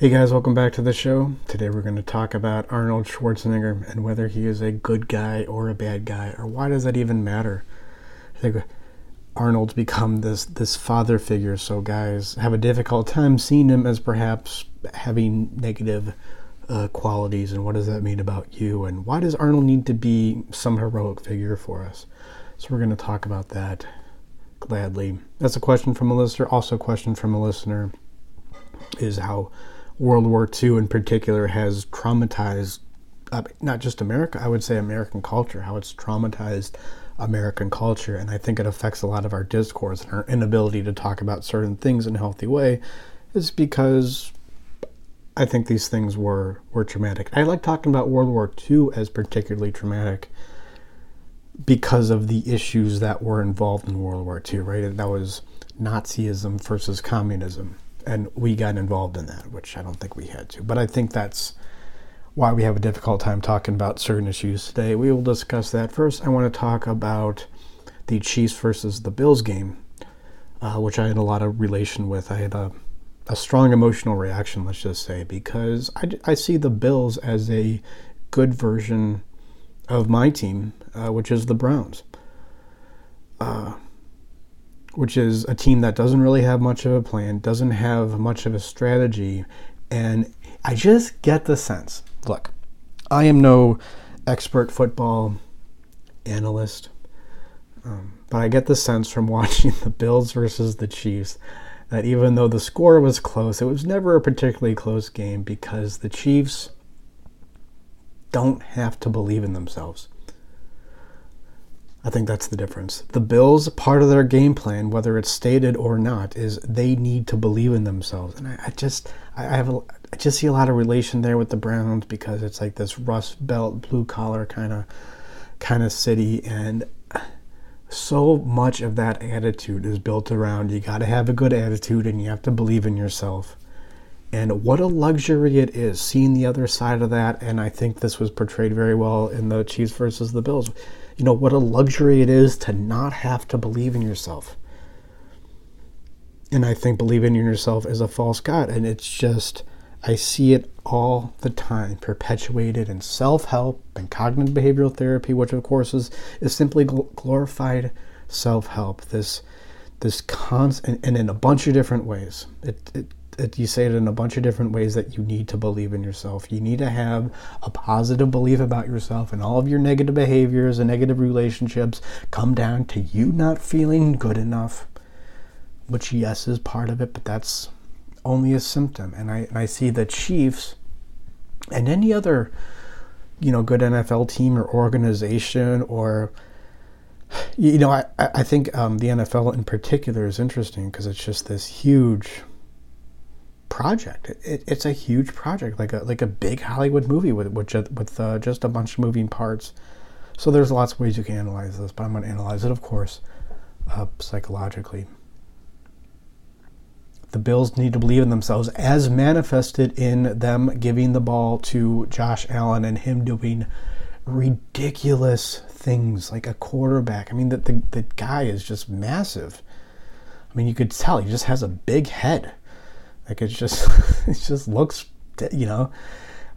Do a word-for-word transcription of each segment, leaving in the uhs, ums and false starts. Hey guys, welcome back to the show. Today we're going to talk about Arnold Schwarzenegger and whether he is a good guy or a bad guy, or why does that even matter? I think Arnold's become this this father figure, so guys have a difficult time seeing him as perhaps having negative uh, qualities, and what does that mean about you, and why does Arnold need to be some heroic figure for us? So we're going to talk about that gladly. That's a question from a listener. Also a question from a listener is how World War Two in particular has traumatized uh, not just America, I would say American culture, how it's traumatized American culture. And I think it affects a lot of our discourse and our inability to talk about certain things in a healthy way is because I think these things were, were traumatic. I like talking about World War Two as particularly traumatic because of the issues that were involved in World War Two, right? That was Nazism versus communism. And we got involved in that, which I don't think we had to. But I think that's why we have a difficult time talking about certain issues today. We will discuss that. First, I want to talk about the Chiefs versus the Bills game, uh, which I had a lot of relation with. I had a, a strong emotional reaction, let's just say, because I, I see the Bills as a good version of my team, uh, which is the Browns. Uh which is a team that doesn't really have much of a plan, doesn't have much of a strategy, and I just get the sense. Look, I am no expert football analyst, um, but I get the sense from watching the Bills versus the Chiefs that even though the score was close, it was never a particularly close game because the Chiefs don't have to believe in themselves. I think that's the difference. The Bills, part of their game plan, whether it's stated or not, is they need to believe in themselves. And I, I just I have a, I just see a lot of relation there with the Browns because it's like this Rust Belt, blue-collar kind of kind of city. And so much of that attitude is built around you got to have a good attitude and you have to believe in yourself. And what a luxury it is seeing the other side of that. And I think this was portrayed very well in the Chiefs versus the Bills. You know, what a luxury it is to not have to believe in yourself. And I think believing in yourself is a false god. And it's just, I see it all the time, perpetuated in self-help and cognitive behavioral therapy, which of course is, is simply glorified self-help. This, this constant, and in a bunch of different ways. It, it, you say it in a bunch of different ways that you need to believe in yourself. You need to have a positive belief about yourself, and all of your negative behaviors and negative relationships come down to you not feeling good enough, which yes is part of it, but that's only a symptom. And I, and I see the Chiefs and any other, you know, good N F L team or organization or, you know, I, I think um, the N F L in particular is interesting because it's just this huge project. It, it's a huge project, like a like a big Hollywood movie with with, with uh, just a bunch of moving parts. So there's lots of ways you can analyze this, but I'm going to analyze it, of course, uh, psychologically. The Bills need to believe in themselves, as manifested in them giving the ball to Josh Allen and him doing ridiculous things like a quarterback. I mean, the the, the guy is just massive. I mean, you could tell he just has a big head. Like it's just, it just looks, you know,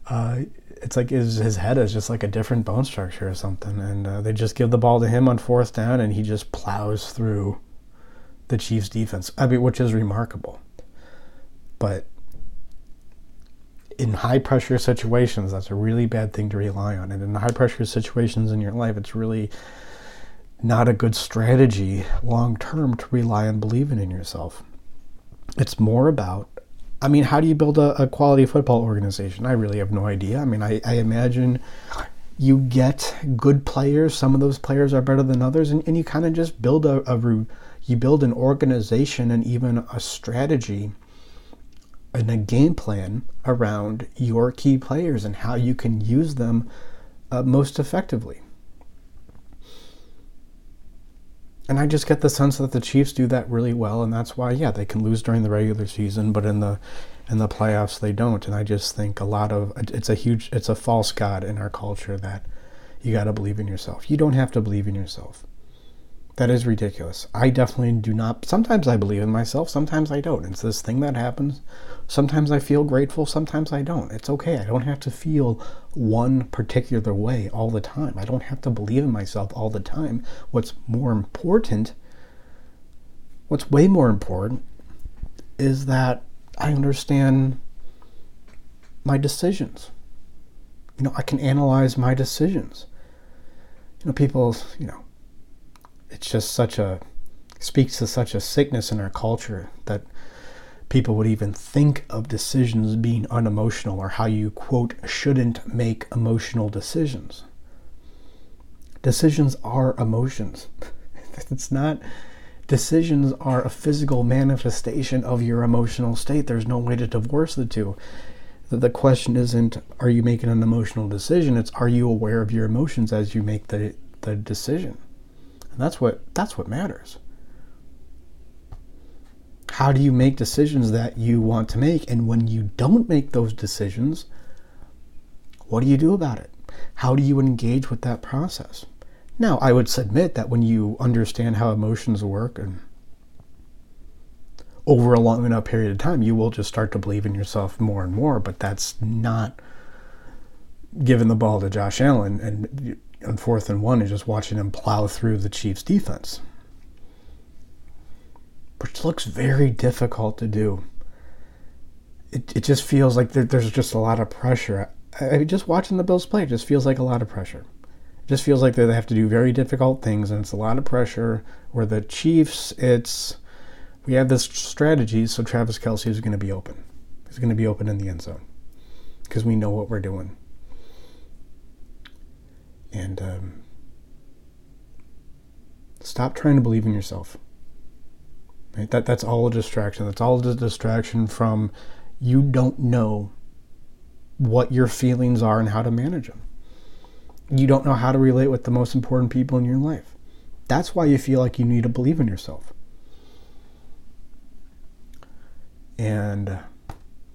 uh, it's like his, his head is just like a different bone structure or something. And uh, they just give the ball to him on fourth down and he just plows through the Chiefs defense. I mean, which is remarkable. But in high pressure situations, that's a really bad thing to rely on. And in high pressure situations in your life, it's really not a good strategy long term to rely on believing in yourself. It's more about, I mean, how do you build a, a quality football organization? I really have no idea. I mean, I, I imagine you get good players. Some of those players are better than others. And, and you kind of just build a, a, you build an organization and even a strategy and a game plan around your key players and how you can use them uh, most effectively. And I just get the sense that the Chiefs do that really well, and that's why, yeah, they can lose during the regular season, but in the in the playoffs they don't. And I just think a lot of it's a huge, it's a false god in our culture that you got to believe in yourself. You don't have to believe in yourself. That is ridiculous. I definitely do not. Sometimes I believe in myself. Sometimes I don't. It's this thing that happens. Sometimes I feel grateful. Sometimes I don't. It's okay. I don't have to feel one particular way all the time. I don't have to believe in myself all the time. What's more important, what's way more important, is that I understand my decisions. You know, I can analyze my decisions. You know, people, you know, it's just such a, speaks to such a sickness in our culture that people would even think of decisions being unemotional, or how you, quote, shouldn't make emotional decisions. Decisions are emotions. It's not, decisions are a physical manifestation of your emotional state. There's no way to divorce the two. The question isn't, are you making an emotional decision? It's, are you aware of your emotions as you make the, the decision? And that's what that's what matters. How do you make decisions that you want to make? And when you don't make those decisions, what do you do about it? How do you engage with that process? Now, I would submit that when you understand how emotions work, and over a long enough period of time, you will just start to believe in yourself more and more. But that's not giving the ball to Josh Allen and, and on fourth and one and just watching him plow through the Chiefs defense, which looks very difficult to do. It it just feels like there, there's just a lot of pressure. I, I, just watching the Bills play, it just feels like a lot of pressure. It just feels like they have to do very difficult things, and it's a lot of pressure. Where the Chiefs, it's, we have this strategy, so Travis Kelsey is going to be open. He's going to be open in the end zone because we know what we're doing. And um, stop trying to believe in yourself. Right? That that's all a distraction. That's all a distraction from, you don't know what your feelings are and how to manage them. You don't know how to relate with the most important people in your life. That's why you feel like you need to believe in yourself. And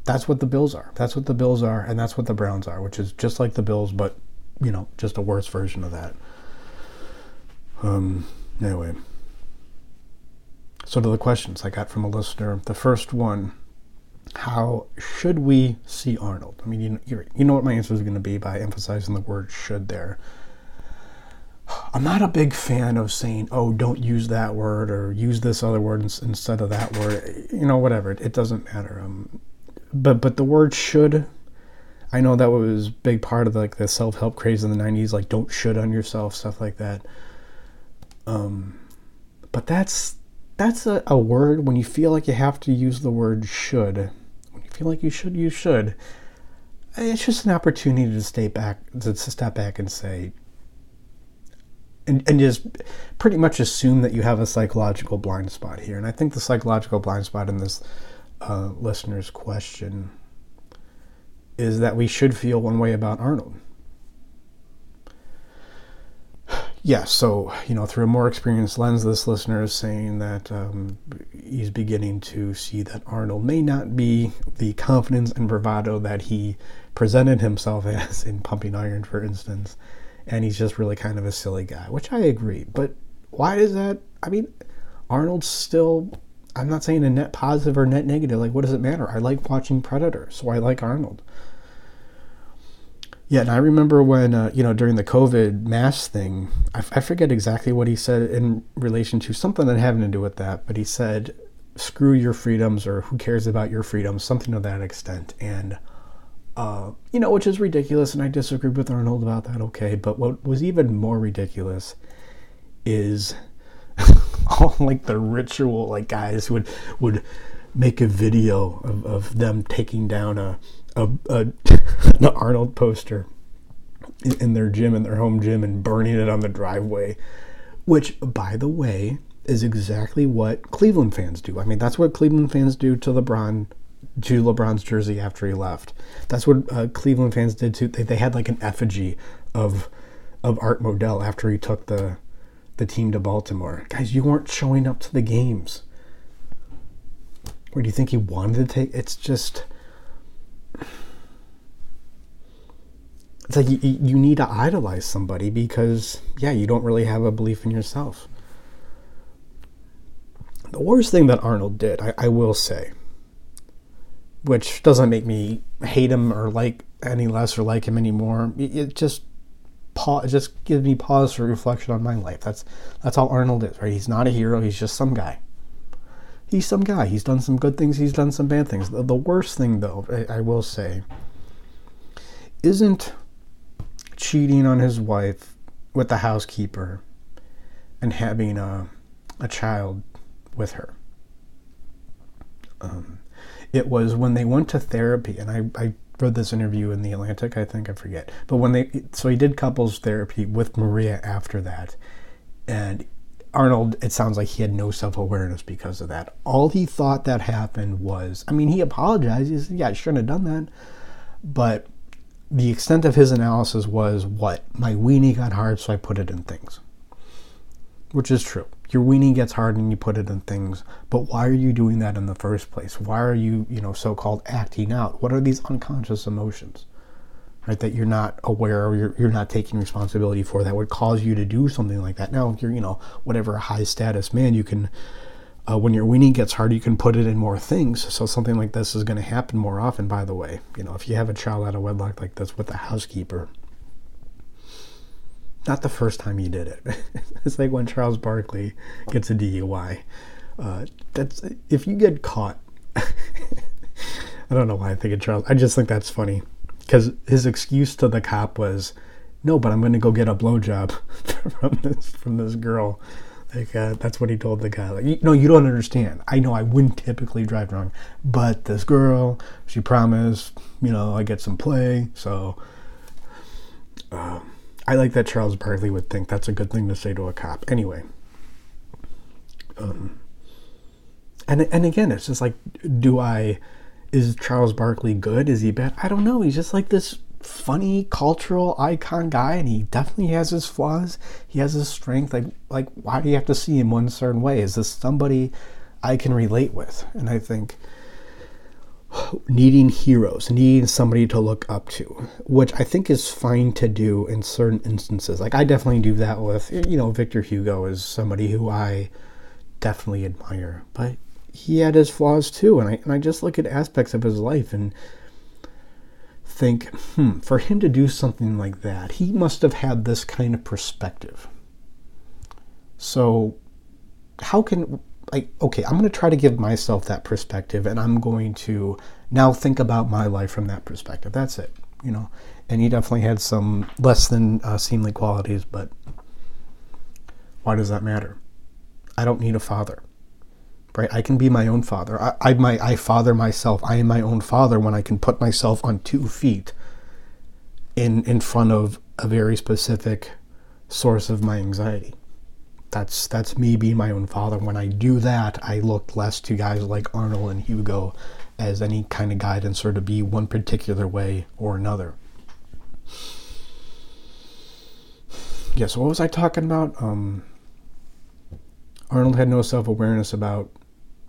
that's what the Bills are. That's what the Bills are, and that's what the Browns are, which is just like the Bills, but you know, just a worse version of that. Um, anyway. So to the questions I got from a listener. The first one, how should we see Arnold? I mean, you know, you're, you know what my answer is going to be by emphasizing the word should there. I'm not a big fan of saying, oh, don't use that word or use this other word in, instead of that word. You know, whatever. It, it doesn't matter. Um, but, but the word should, I know that was a big part of the, like the self-help craze in the nineties, like don't shit on yourself, stuff like that. Um, but that's that's a, a word, when you feel like you have to use the word should, when you feel like you should, you should. It's just an opportunity to stay back, to step back and say, and, and just pretty much assume that you have a psychological blind spot here. And I think the psychological blind spot in this uh, listener's question is that we should feel one way about Arnold. Yeah, so, you know, through a more experienced lens, this listener is saying that um, he's beginning to see that Arnold may not be the confidence and bravado that he presented himself as in Pumping Iron, for instance, and he's just really kind of a silly guy, which I agree, but why is that? I mean, Arnold's still, I'm not saying a net positive or net negative. Like, what does it matter? I like watching Predator, so I like Arnold. Yeah, and I remember when, uh, you know, during the COVID mask thing, I, f- I forget exactly what he said in relation to something that having to do with that, but he said, screw your freedoms, or who cares about your freedoms, something to that extent. And, uh, you know, which is ridiculous, and I disagreed with Arnold about that, okay, but what was even more ridiculous is all like the ritual, like guys would would make a video of, of them taking down a, a, a an Arnold poster in, in their gym, in their home gym, and burning it on the driveway, which, by the way, is exactly what Cleveland fans do. I mean, that's what Cleveland fans do to LeBron, to LeBron's jersey after he left. That's what uh, Cleveland fans did too. They, they had like an effigy of of Art Modell after he took the the team to Baltimore. Guys, you weren't showing up to the games. Or do you think he wanted to take? It's just, it's like you, you need to idolize somebody because, yeah, you don't really have a belief in yourself. The worst thing that Arnold did, I, I will say, which doesn't make me hate him or like any less or like him anymore, it, it just it just gives me pause for reflection on my life. That's that's all Arnold is, right? He's not a hero. He's just some guy. He's some guy. He's done some good things. He's done some bad things. The, the worst thing, though, I, I will say, isn't cheating on his wife with the housekeeper and having a, a child with her. Um, it was when they went to therapy, and I, I read this interview in The Atlantic, I think, I forget. But when they, so he did couples therapy with Maria after that, and Arnold, it sounds like he had no self-awareness because of that. All he thought that happened was, I mean, he apologized. He said, yeah, I shouldn't have done that. But the extent of his analysis was, what? My weenie got hard, so I put it in things. Which is true. Your weenie gets hard and you put it in things. But why are you doing that in the first place? Why are you, you know, so-called acting out? What are these unconscious emotions, right, that you're not aware or you're, you're not taking responsibility for that would cause you to do something like that? Now, if you're, you know, whatever high-status man, you can, uh, when your weenie gets hard, you can put it in more things. So something like this is going to happen more often, by the way. You know, if you have a child out of wedlock like this with a housekeeper, not the first time you did it. It's like when Charles Barkley gets a D U I. Uh, that's if you get caught. I don't know why I think of Charles. I just think that's funny. Because his excuse to the cop was, no, but I'm going to go get a blowjob from this, from this girl. Like, uh, that's what he told the guy. Like, no, you don't understand. I know I wouldn't typically drive drunk. But this girl, she promised, you know, I get some play. So, uh, I like that Charles Barkley would think that's a good thing to say to a cop. Anyway. Um, and and again, it's just like, do I... Is Charles Barkley good? Is he bad? I don't know. He's just like this funny cultural icon guy, and he definitely has his flaws. He has his strength. Like, like why do you have to see him one certain way? Is this somebody I can relate with? And I think needing heroes, needing somebody to look up to, which I think is fine to do in certain instances. Like, I definitely do that with, you know, Victor Hugo is somebody who I definitely admire, but he had his flaws too, and I and I just look at aspects of his life and think, hmm, for him to do something like that, he must have had this kind of perspective. So how can, like, okay, I'm going to try to give myself that perspective, and I'm going to now think about my life from that perspective. That's it, you know. And he definitely had some less than uh, seemly qualities, but why does that matter? I don't need a father. Right? I can be my own father. I, I, my, I father myself. I am my own father when I can put myself on two feet in in front of a very specific source of my anxiety. That's that's me being my own father. When I do that, I look less to guys like Arnold and Hugo as any kind of guidance or to be one particular way or another. Yeah, so what was I talking about? Um, Arnold had no self-awareness about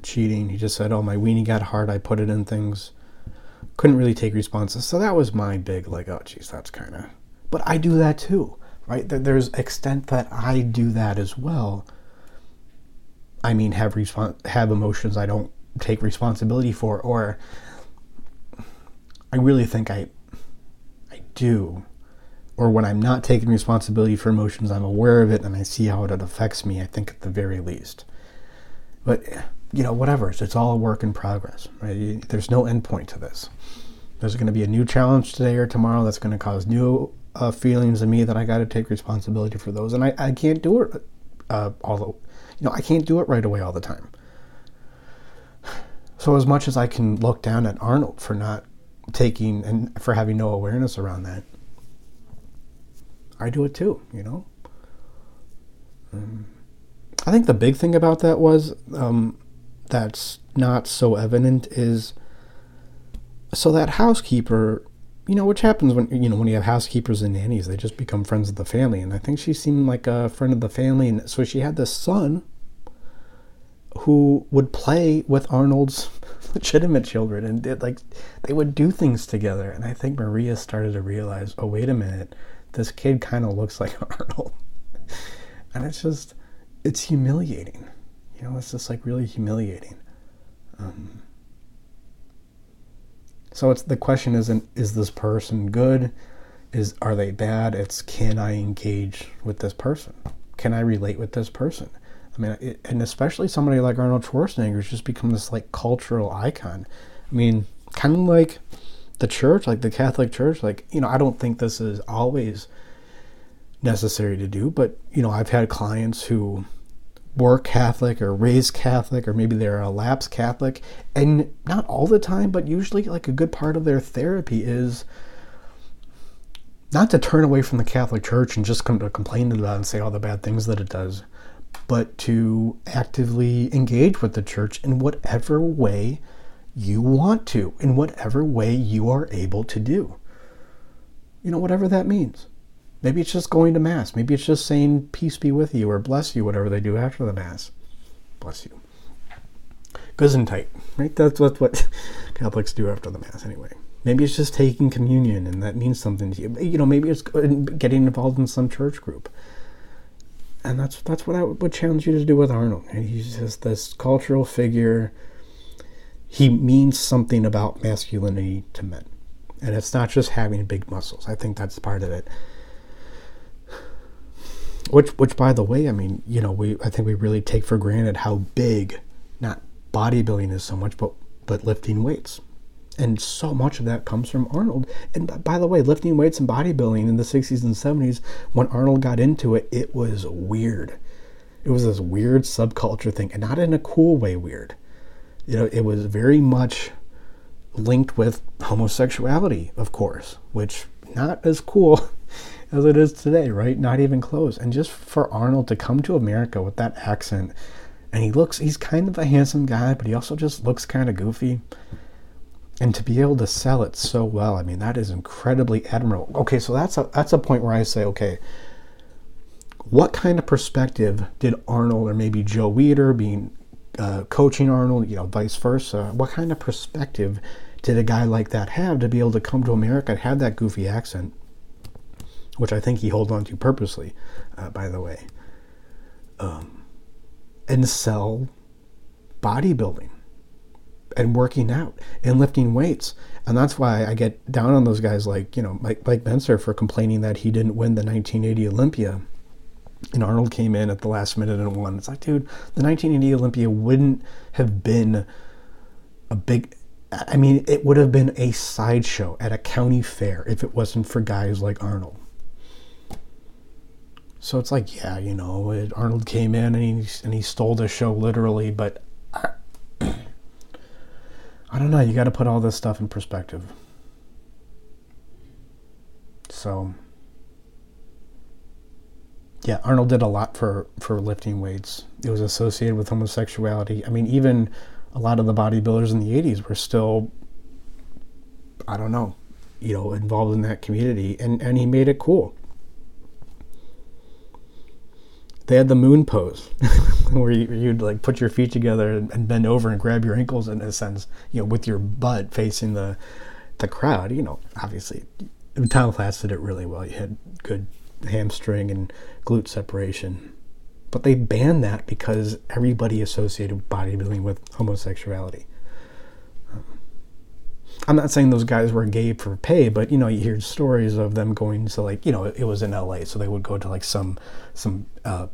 cheating. He just said, oh, my weenie got hard, I put it in things. Couldn't really take responses. So that was my big, like, oh, geez, that's kind of... But I do that too, right? There's extent that I do that as well. I mean, have respons- have emotions I don't take responsibility for, or I really think I, I do. Or when I'm not taking responsibility for emotions, I'm aware of it and I see how it affects me, I think, at the very least. But, you know, whatever. It's all a work in progress, right? There's no end point to this. There's going to be a new challenge today or tomorrow that's going to cause new uh, feelings in me that I got to take responsibility for those. And I, I can't do it uh, all the, you know, I can't do it right away all the time. So as much as I can look down at Arnold for not taking and for having no awareness around that, I do it too, you know? Um, I think the big thing about that was, um, that's not so evident is, so that housekeeper, you know, which happens when, you know, when you have housekeepers and nannies, they just become friends of the family. And I think she seemed like a friend of the family. And so she had this son who would play with Arnold's legitimate children and did, like, they would do things together. And I think Maria started to realize, oh, wait a minute, this kid kind of looks like Arnold. And it's just, it's humiliating, you know, it's just like really humiliating. Um, so it's the question isn't, is this person good? Is, are they bad? It's, can I engage with this person? Can I relate with this person? I mean, it, and especially somebody like Arnold Schwarzenegger has just become this like cultural icon. I mean, kind of like the church, like the Catholic Church, like, you know, I don't think this is always necessary to do, but, you know, I've had clients who were Catholic or raised Catholic, or maybe they're a lapsed Catholic, and not all the time, but usually like a good part of their therapy is not to turn away from the Catholic Church and just come to complain about it and say all the bad things that it does, but to actively engage with the church in whatever way you want to, in whatever way you are able to do. You know, whatever that means. Maybe it's just going to Mass. Maybe it's just saying, peace be with you, or bless you, whatever they do after the Mass. Bless you. Gesundheit, right? That's what, what Catholics do after the Mass anyway. Maybe it's just taking communion, and that means something to you. You know, maybe it's getting involved in some church group. And that's that's what I would challenge you to do with Arnold. And he's just this cultural figure. He means something about masculinity to men. And it's not just having big muscles. I think that's part of it. Which, which, by the way, I mean, you know, we I think we really take for granted how big, not bodybuilding is so much, but but lifting weights, and so much of that comes from Arnold. And by the way, lifting weights and bodybuilding in the sixties and seventies, when Arnold got into it, it was weird. It was this weird subculture thing, and not in a cool way weird. You know, it was very much linked with homosexuality, of course, which not as cool as it is today, right? Not even close. And just for Arnold to come to America with that accent, and he looks, he's kind of a handsome guy, but he also just looks kind of goofy. And to be able to sell it so well, I mean, that is incredibly admirable. Okay, so that's a, that's a point where I say, okay, what kind of perspective did Arnold, or maybe Joe Weider being uh, coaching Arnold, you know, vice versa, what kind of perspective did a guy like that have to be able to come to America and have that goofy accent, which I think he holds on to purposely, uh, by the way, um, and sell bodybuilding and working out and lifting weights. And that's why I get down on those guys like, you know, Mike, Mike Benzer for complaining that he didn't win the nineteen eighty Olympia. And Arnold came in at the last minute and won. It's like, dude, the nineteen eighty Olympia wouldn't have been a big... I mean, it would have been a sideshow at a county fair if it wasn't for guys like Arnold. So it's like, yeah, you know, it, Arnold came in and he, and he stole the show literally, but I, I don't know. You got to put all this stuff in perspective. So, yeah, Arnold did a lot for, for lifting weights. It was associated with homosexuality. I mean, even... a lot of the bodybuilders in the eighties were still, I don't know, you know, involved in that community. And, and he made it cool. They had the moon pose where you, you'd like put your feet together and bend over and grab your ankles in a sense, you know, with your butt facing the the crowd. You know, obviously, Tom Platz did it really well. You had good hamstring and glute separation. But they banned that because everybody associated bodybuilding with homosexuality. Um, I'm not saying those guys were gay for pay, but, you know, you hear stories of them going to, like, you know, it was in L A, so they would go to, like, some some uh,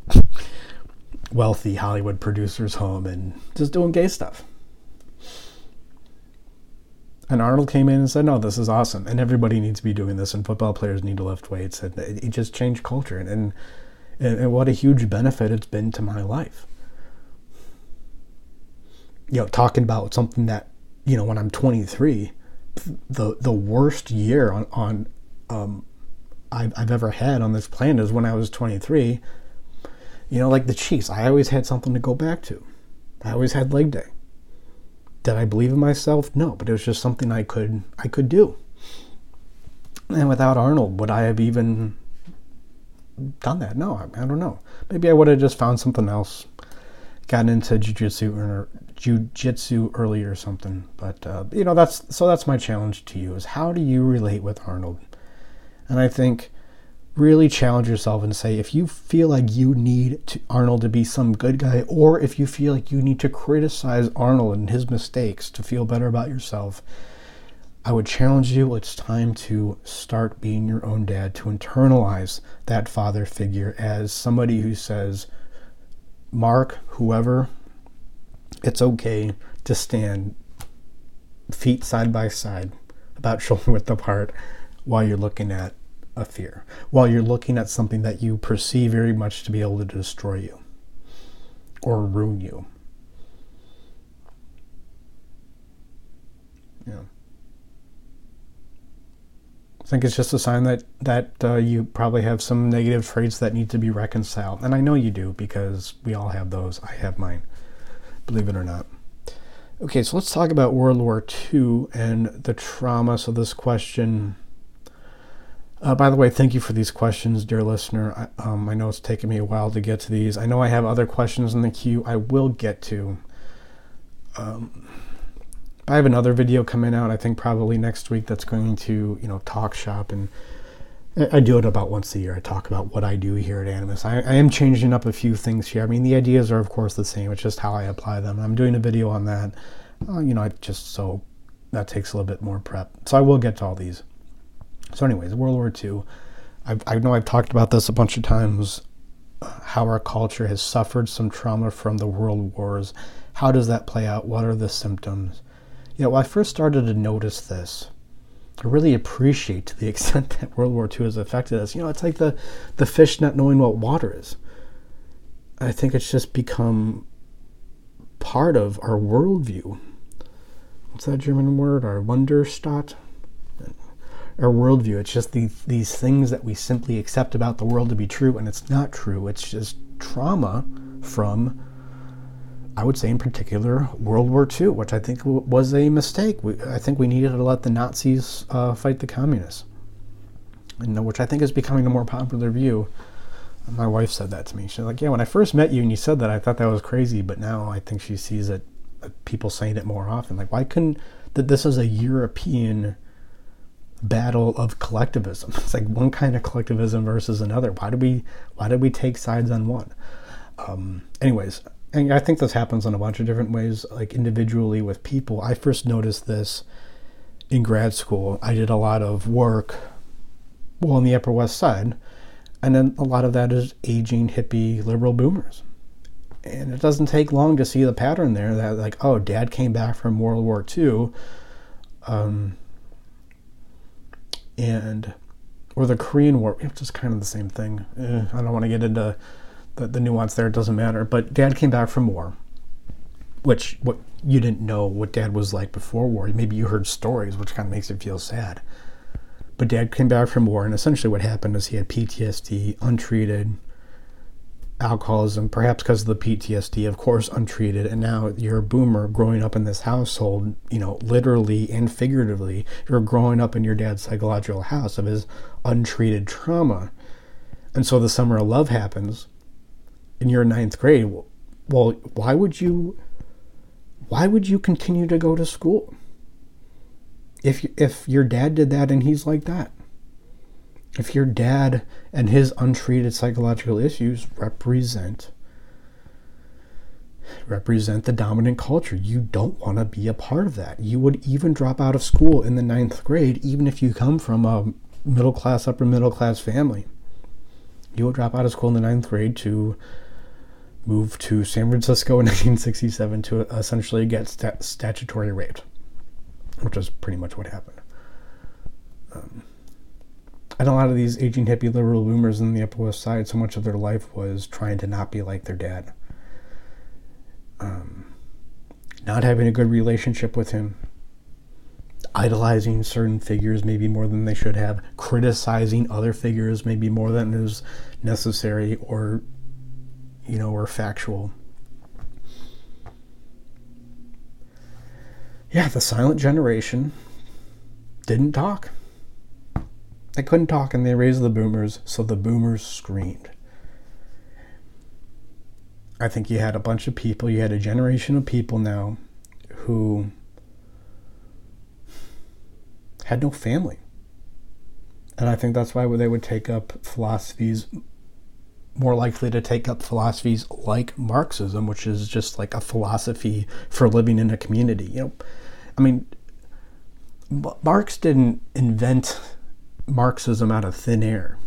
wealthy Hollywood producer's home and just doing gay stuff. And Arnold came in and said, no, this is awesome, and everybody needs to be doing this, and football players need to lift weights, and it, it just changed culture, and... and And, and what a huge benefit it's been to my life. You know, talking about something that, you know, when I'm twenty-three, the the worst year on, on um, I've, I've ever had on this planet is when I was twenty-three. You know, like the Chiefs, I always had something to go back to. I always had leg day. Did I believe in myself? No, but it was just something I could I could do. And without Arnold, would I have even... done that? No, I, I don't know. Maybe I would have just found something else, gotten into jujitsu or jujitsu earlier or something. But uh, you know, that's so. That's my challenge to you: is how do you relate with Arnold? And I think really challenge yourself and say, if you feel like you need to, Arnold to be some good guy, or if you feel like you need to criticize Arnold and his mistakes to feel better about yourself, I would challenge you, it's time to start being your own dad, to internalize that father figure as somebody who says, Mark, whoever, it's okay to stand feet side by side, about shoulder width apart, while you're looking at a fear, while you're looking at something that you perceive very much to be able to destroy you or ruin you. Yeah. I think it's just a sign that, that uh, you probably have some negative traits that need to be reconciled. And I know you do, because we all have those. I have mine, believe it or not. Okay, so let's talk about World War Two and the trauma. So this question... Uh, by the way, thank you for these questions, dear listener. I, um, I know it's taken me a while to get to these. I know I have other questions in the queue I will get to. Um, I have another video coming out, I think probably next week, that's going to, you know, talk shop. And I do it about once a year. I talk about what I do here at Animus. I, I am changing up a few things here. I mean, the ideas are, of course, the same. It's just how I apply them. I'm doing a video on that. Uh, you know, I just so that takes a little bit more prep. So I will get to all these. So anyways, World War Two. I've, I know I've talked about this a bunch of times, uh, how our culture has suffered some trauma from the world wars. How does that play out? What are the symptoms? You know, when I first started to notice this, I really appreciate to the extent that World War Two has affected us. You know, it's like the, the fish not knowing what water is. I think it's just become part of our worldview. What's that German word? Our Wunderstaat? Our worldview. It's just these, these things that we simply accept about the world to be true, and it's not true. It's just trauma from, I would say in particular, World War Two, which I think w- was a mistake. We, I think we needed to let the Nazis uh, fight the communists, and which I think is becoming a more popular view. My wife said that to me. She's like, yeah, when I first met you and you said that, I thought that was crazy, but now I think she sees it, uh, people saying it more often. Like, why couldn't, that this is a European battle of collectivism. It's like one kind of collectivism versus another. Why do we why did we take sides on one? Um, anyways, and I think this happens in a bunch of different ways, like individually with people. I first noticed this in grad school. I did a lot of work, well, on the Upper West Side, and then a lot of that is aging hippie liberal boomers. And it doesn't take long to see the pattern there that, like, oh, dad came back from World War Two. Um, and or the Korean War, which is kind of the same thing. eh, I don't want to get into the, the nuance there, it doesn't matter, but dad came back from war, which what you didn't know what dad was like before war. Maybe you heard stories, which kind of makes it feel sad, but dad came back from war, and essentially what happened is he had P T S D, untreated, alcoholism, perhaps because of the P T S D, of course untreated, and now you're a boomer growing up in this household, you know, literally and figuratively, you're growing up in your dad's psychological house of his untreated trauma. And so the summer of love happens and you're in ninth grade. Well, why would you why would you continue to go to school if if your dad did that and he's like that? If your dad and his untreated psychological issues represent represent the dominant culture, you don't want to be a part of that. You would even drop out of school in the ninth grade, even if you come from a middle class, upper middle class family. You would drop out of school in the ninth grade to move to San Francisco in nineteen sixty-seven to essentially get stat- statutory raped, which is pretty much what happened. Um, And a lot of these aging hippie liberal boomers in the Upper West Side, so much of their life was trying to not be like their dad. Um, not having a good relationship with him. Idolizing certain figures maybe more than they should have. Criticizing other figures maybe more than is necessary or, you know, or factual. Yeah, the silent generation didn't talk. They couldn't talk, and they raised the boomers, so the boomers screamed. I think you had a bunch of people, you had a generation of people now who had no family. And I think that's why they would take up philosophies, more likely to take up philosophies like Marxism, which is just like a philosophy for living in a community. You know, I mean, Marx didn't invent Marxism out of thin air.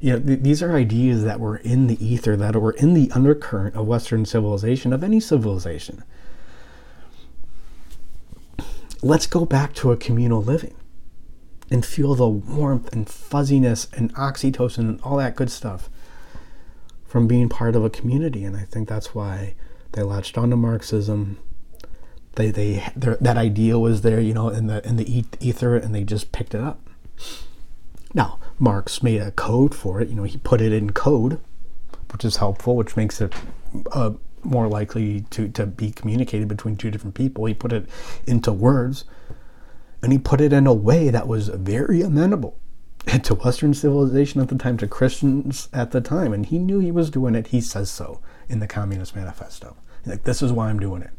You know, th- these are ideas that were in the ether, that were in the undercurrent of Western civilization, of any civilization. Let's go back to a communal living and feel the warmth and fuzziness and oxytocin and all that good stuff from being part of a community. And I think that's why they latched onto Marxism. They, they, that idea was there, you know, in the in the ether, and they just picked it up. Now, Marx made a code for it. You know, he put it in code, which is helpful, which makes it uh, more likely to, to be communicated between two different people. He put it into words, and he put it in a way that was very amenable to Western civilization at the time, to Christians at the time. And he knew he was doing it. He says so in the Communist Manifesto. He's like, this is why I'm doing it.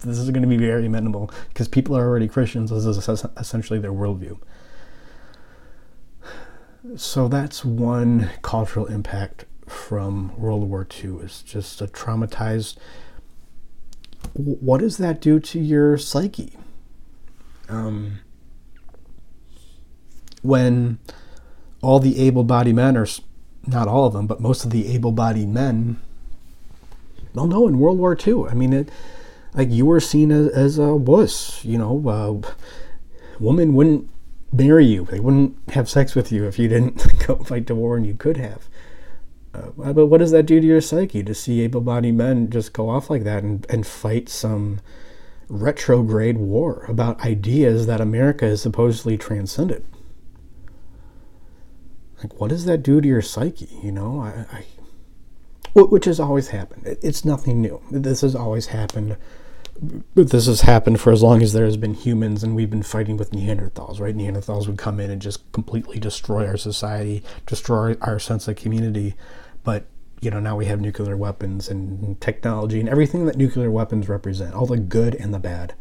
This is going to be very amenable because people are already Christians. This is essentially their worldview. So that's one cultural impact from World War Two, is just a traumatized. What does that do to your psyche? Um, when all the able-bodied men, or not all of them, but most of the able-bodied men, well, no, in World War Two, I mean, it, like, you were seen as, as a wuss, you know, uh, women wouldn't marry you. They wouldn't have sex with you if you didn't go fight the war, and you could have. Uh, but what does that do to your psyche to see able-bodied men just go off like that and, and fight some retrograde war about ideas that America has supposedly transcended? Like, what does that do to your psyche? You know, I, I which has always happened. It's nothing new. This has always happened. This has happened for as long as there has been humans, and we've been fighting with Neanderthals, right? Neanderthals would come in and just completely destroy our society, destroy our sense of community. But, you know, now we have nuclear weapons and technology and everything that nuclear weapons represent, all the good and the bad.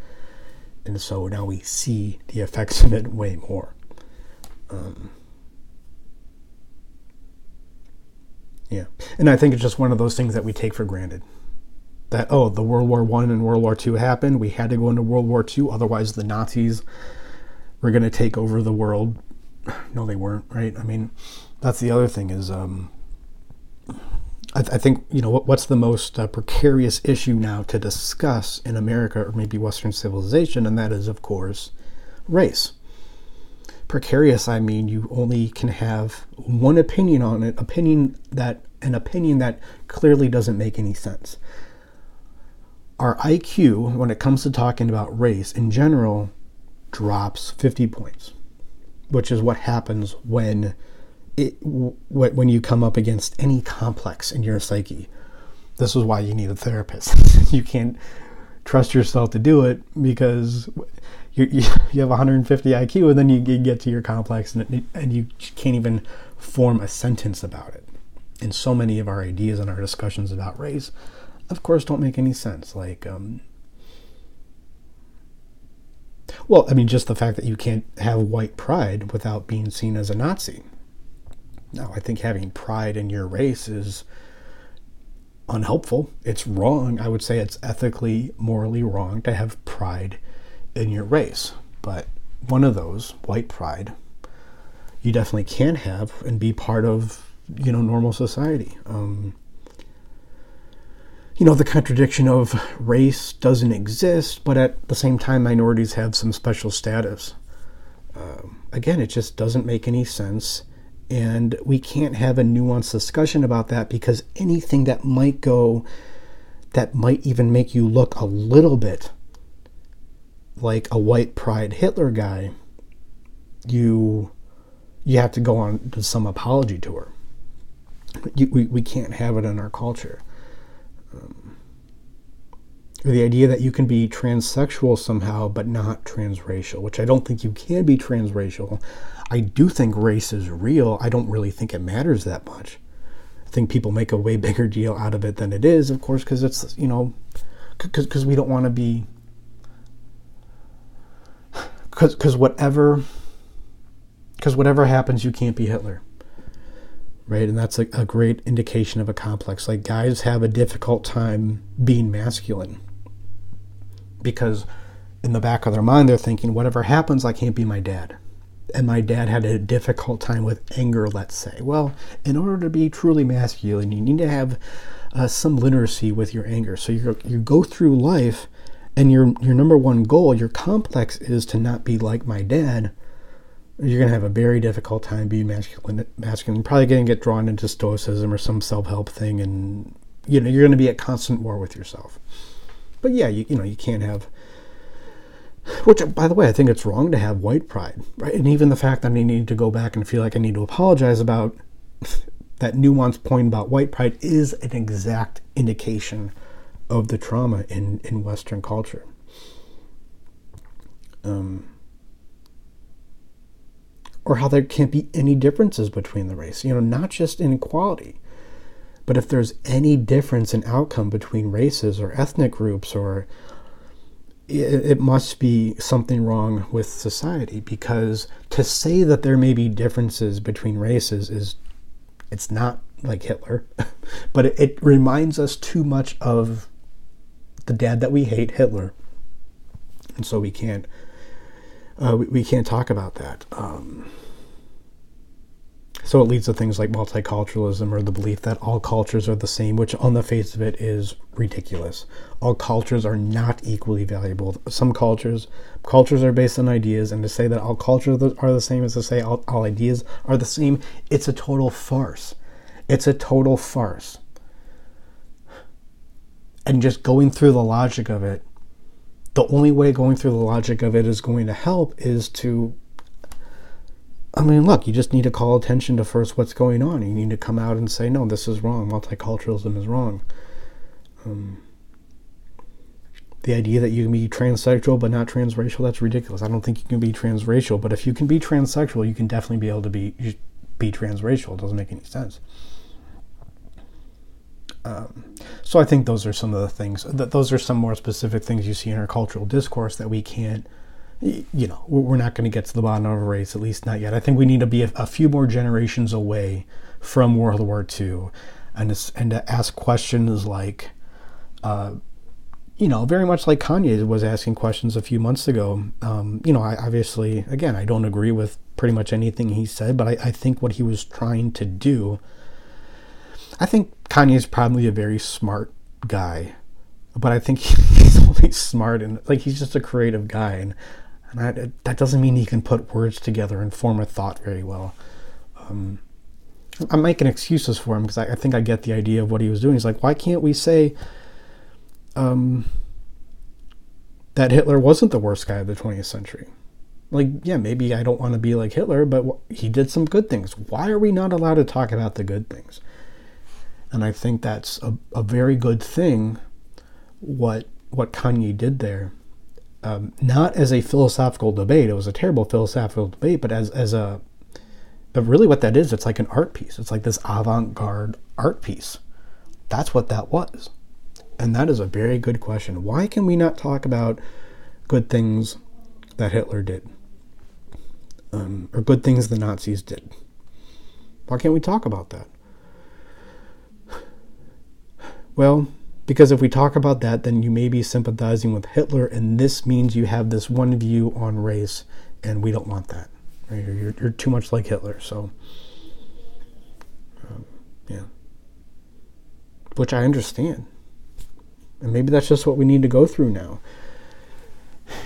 And so now we see the effects of it way more. Um, yeah. And I think it's just one of those things that we take for granted. That, oh, the World War One and World War Two happened. We had to go into World War Two, otherwise the Nazis were going to take over the world. No, they weren't, right? I mean, that's the other thing is, um, I, th- I think, you know, what, what's the most uh, precarious issue now to discuss in America, or maybe Western civilization, and that is, of course, race. Precarious, I mean, you only can have one opinion on it, opinion that an opinion that clearly doesn't make any sense. Our I Q, when it comes to talking about race in general, drops fifty points, which is what happens when it when you come up against any complex in your psyche. This is why you need a therapist. You can't trust yourself to do it because you you have one hundred fifty I Q, and then you get to your complex and it, and you can't even form a sentence about it. And so many of our ideas and our discussions about race, of course, don't make any sense. Like, um, well, I mean, just the fact that you can't have white pride without being seen as a Nazi. Now, I think having pride in your race is unhelpful. It's wrong. I would say it's ethically, morally wrong to have pride in your race. But one of those, white pride, you definitely can have and be part of, you know, normal society. Um, You know, the contradiction of race doesn't exist, but at the same time, minorities have some special status. Um, again, it just doesn't make any sense, and we can't have a nuanced discussion about that because anything that might go, that might even make you look a little bit like a white pride Hitler guy, you you have to go on to some apology tour. You, we, we can't have it in our culture. Um, or the idea that you can be transsexual somehow but not transracial, which I don't think you can be transracial. I do think race is real. I don't really think it matters that much. I think people make a way bigger deal out of it than it is, of course, because it's, you know, because we don't want to be, because whatever, Because whatever happens, you can't be Hitler. Right? And that's a, a great indication of a complex. Like, guys have a difficult time being masculine. Because in the back of their mind, they're thinking, whatever happens, I can't be my dad. And my dad had a difficult time with anger, let's say. Well, in order to be truly masculine, you need to have uh, some literacy with your anger. So you you go through life, and your your number one goal, your complex, is to not be like my dad. You're going to have a very difficult time being masculine. masculine. You're probably going to get drawn into stoicism or some self-help thing, and you know, you're going to be at constant war with yourself. But yeah, you you know, you can't have... Which, by the way, I think it's wrong to have white pride, right? And even the fact that I need to go back and feel like I need to apologize about that nuanced point about white pride is an exact indication of the trauma in, in Western culture. Um, or how there can't be any differences between the race, you know, not just inequality. But if there's any difference in outcome between races or ethnic groups or... it must be something wrong with society, because to say that there may be differences between races is, it's not like Hitler, but it, it reminds us too much of the dad that we hate, Hitler. And so we can't, uh, we, we can't talk about that. Um, so it leads to things like multiculturalism, or the belief that all cultures are the same, which on the face of it is ridiculous. All cultures are not equally valuable. Some cultures, cultures are based on ideas, and to say that all cultures are the same is to say all, all ideas are the same. It's a total farce. It's a total farce. And just going through the logic of it, the only way going through the logic of it is going to help is to... I mean, look, you just need to call attention to first what's going on. You need to come out and say, no, this is wrong. Multiculturalism is wrong. Um, the idea that you can be transsexual but not transracial, that's ridiculous. I don't think you can be transracial, but if you can be transsexual, you can definitely be able to be be transracial. It doesn't make any sense. Um, so I think those are some of the things, that those are some more specific things you see in our cultural discourse that we can't, you know, we're not going to get to the bottom of a race, at least not yet. I think we need to be a, a few more generations away from World War Two, and to, and to ask questions like, uh, you know, very much like Kanye was asking questions a few months ago. Um, you know, I obviously, again, I don't agree with pretty much anything he said, but I, I think what he was trying to do, I think Kanye's probably a very smart guy, but I think he's only smart and, like, he's just a creative guy, and And I, that doesn't mean he can put words together and form a thought very well. Um, I'm making excuses for him because I, I think I get the idea of what he was doing. He's like, why can't we say um, that Hitler wasn't the worst guy of the twentieth century? Like, yeah, maybe I don't want to be like Hitler, but wh- he did some good things. Why are we not allowed to talk about the good things? And I think that's a, a very good thing, what what Kanye did there. Um, not as a philosophical debate, it was a terrible philosophical debate, but as as a, but really what that is, it's like an art piece. It's like this avant-garde art piece. That's what that was. And that is a very good question. Why can we not talk about good things that Hitler did? Um, or good things the Nazis did? Why can't we talk about that? Well... because if we talk about that, then you may be sympathizing with Hitler, and this means you have this one view on race, and we don't want that. Right? You're, you're too much like Hitler, so... Um, yeah. Which I understand. And maybe that's just what we need to go through now.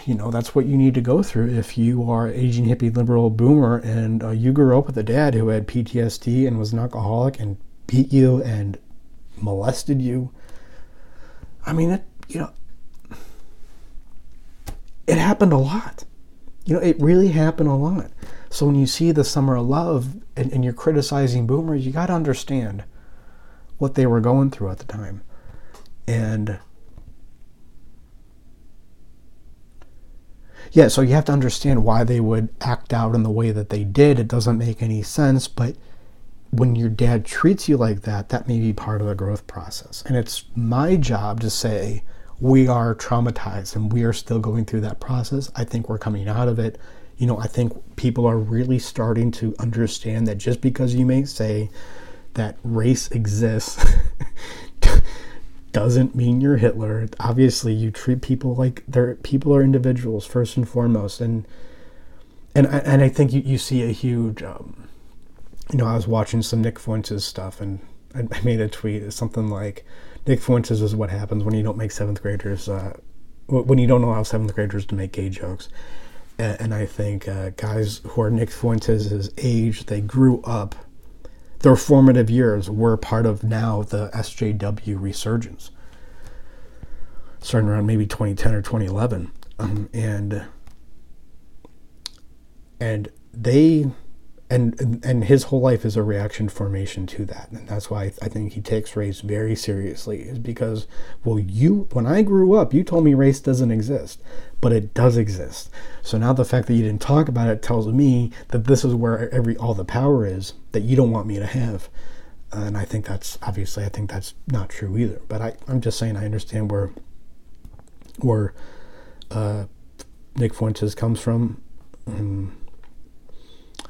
You know, that's what you need to go through if you are aging hippie liberal boomer, and uh, you grew up with a dad who had P T S D and was an alcoholic and beat you and molested you. I mean, it, you know, it happened a lot. You know, it really happened a lot. So when you see the Summer of Love and, and you're criticizing boomers, you got to understand what they were going through at the time. And yeah, so you have to understand why they would act out in the way that they did. It doesn't make any sense, but when your dad treats you like that, that may be part of the growth process. And it's my job to say, we are traumatized and we are still going through that process. I think we're coming out of it. you know, I think people are really starting to understand that just because you may say that race exists doesn't mean you're Hitler. Obviously, you treat people like they're people are individuals first and foremost, and and I, and I think you, you see a huge, um, you know, I was watching some Nick Fuentes stuff, and I, I made a tweet. It's something like, Nick Fuentes is what happens when you don't make seventh graders, uh, when you don't allow seventh graders to make gay jokes. And I think uh, guys who are Nick Fuentes' age, they grew up, their formative years were part of now the S J W resurgence, starting around maybe twenty ten or twenty eleven. Um, and and they, and and his whole life is a reaction formation to that. And that's why I think he takes race very seriously, is because, well, you, when I grew up, you told me race doesn't exist. But it does exist. So now the fact that you didn't talk about it tells me that this is where every all the power is that you don't want me to have. And I think that's, obviously, I think that's not true either. But I, I'm just saying I understand where where uh, Nick Fuentes comes from. Um,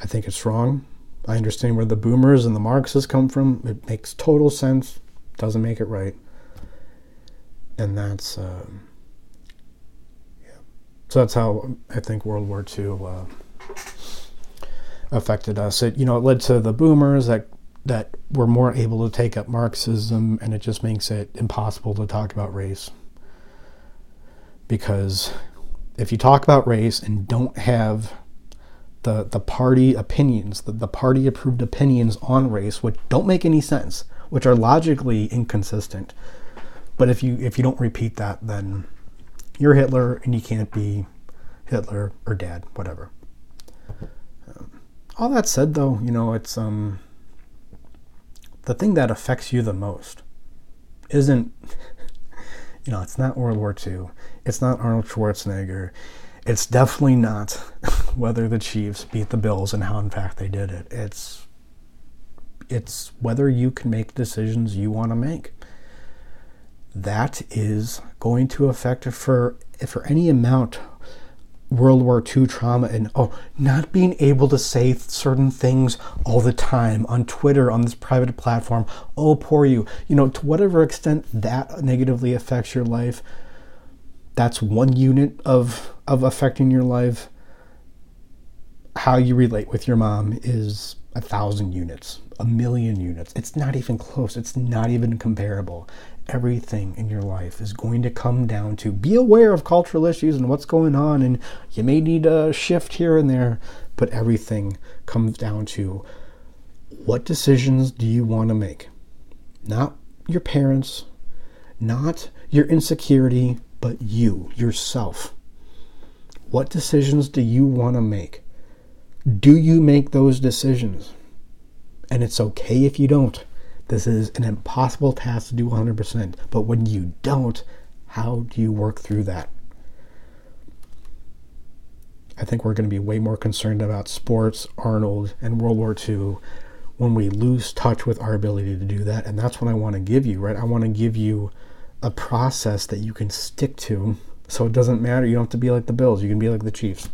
I think it's wrong. I understand where the boomers and the Marxists come from. It makes total sense. Doesn't make it right. And that's... Uh, So that's how I think World War Two uh, affected us. It, you know, it led to the boomers that that were more able to take up Marxism, and it just makes it impossible to talk about race. Because if you talk about race and don't have the the party opinions, the, the party approved opinions on race, which don't make any sense, which are logically inconsistent, but if you if you don't repeat that, then you're Hitler, and you can't be Hitler or Dad, whatever. Um, all that said, though, you know, it's um, the thing that affects you the most isn't, you know, it's not World War Two. It's not Arnold Schwarzenegger. It's definitely not whether the Chiefs beat the Bills and how, in fact, they did it. It's, it's whether you can make decisions you want to make. That is going to affect for for any amount World War Two trauma, and oh, not being able to say certain things all the time on Twitter, on this private platform. Oh, poor you. You know, to whatever extent that negatively affects your life, that's one unit of of affecting your life. How you relate with your mom is a thousand units, a million units. It's not even close. It's not even comparable. Everything in your life is going to come down to be aware of cultural issues and what's going on, and you may need a shift here and there, but everything comes down to what decisions do you want to make? Not your parents, not your insecurity, but you, yourself. What decisions do you want to make? Do you make those decisions? And it's okay if you don't. This is an impossible task to do one hundred percent. But when you don't, how do you work through that? I think we're going to be way more concerned about sports, Arnold, and World War Two when we lose touch with our ability to do that. And that's what I want to give you, right? I want to give you a process that you can stick to, so it doesn't matter. You don't have to be like the Bills. You can be like the Chiefs.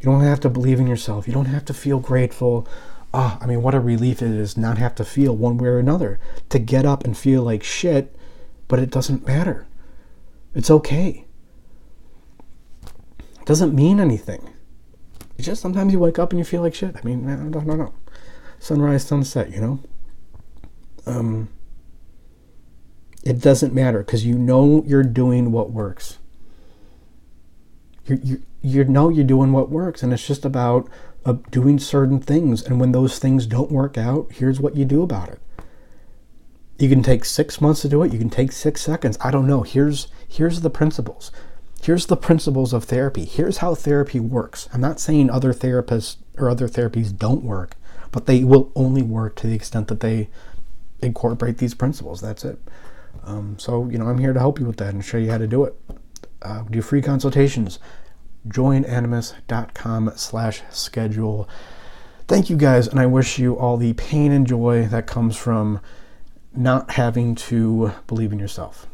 You don't have to believe in yourself. You don't have to feel grateful. Oh, I mean, what a relief it is not have to feel one way or another, to get up and feel like shit, but it doesn't matter. It's okay. It doesn't mean anything. It's just sometimes you wake up and you feel like shit. I mean, I don't know. Sunrise, sunset, you know? Um, it doesn't matter because you know you're doing what works. You, you, you know you're doing what works, and it's just about... of doing certain things, and when those things don't work out, here's what you do about it. You can take six months to do it. You can take six seconds. I don't know. Here's here's the principles. Here's the principles of therapy. Here's how therapy works. I'm not saying other therapists or other therapies don't work, but they will only work to the extent that they incorporate these principles. That's it. Um, so, you know, I'm here to help you with that and show you how to do it. Uh, do free consultations. Join animus.com slash schedule. Thank you guys, and I wish you all the pain and joy that comes from not having to believe in yourself.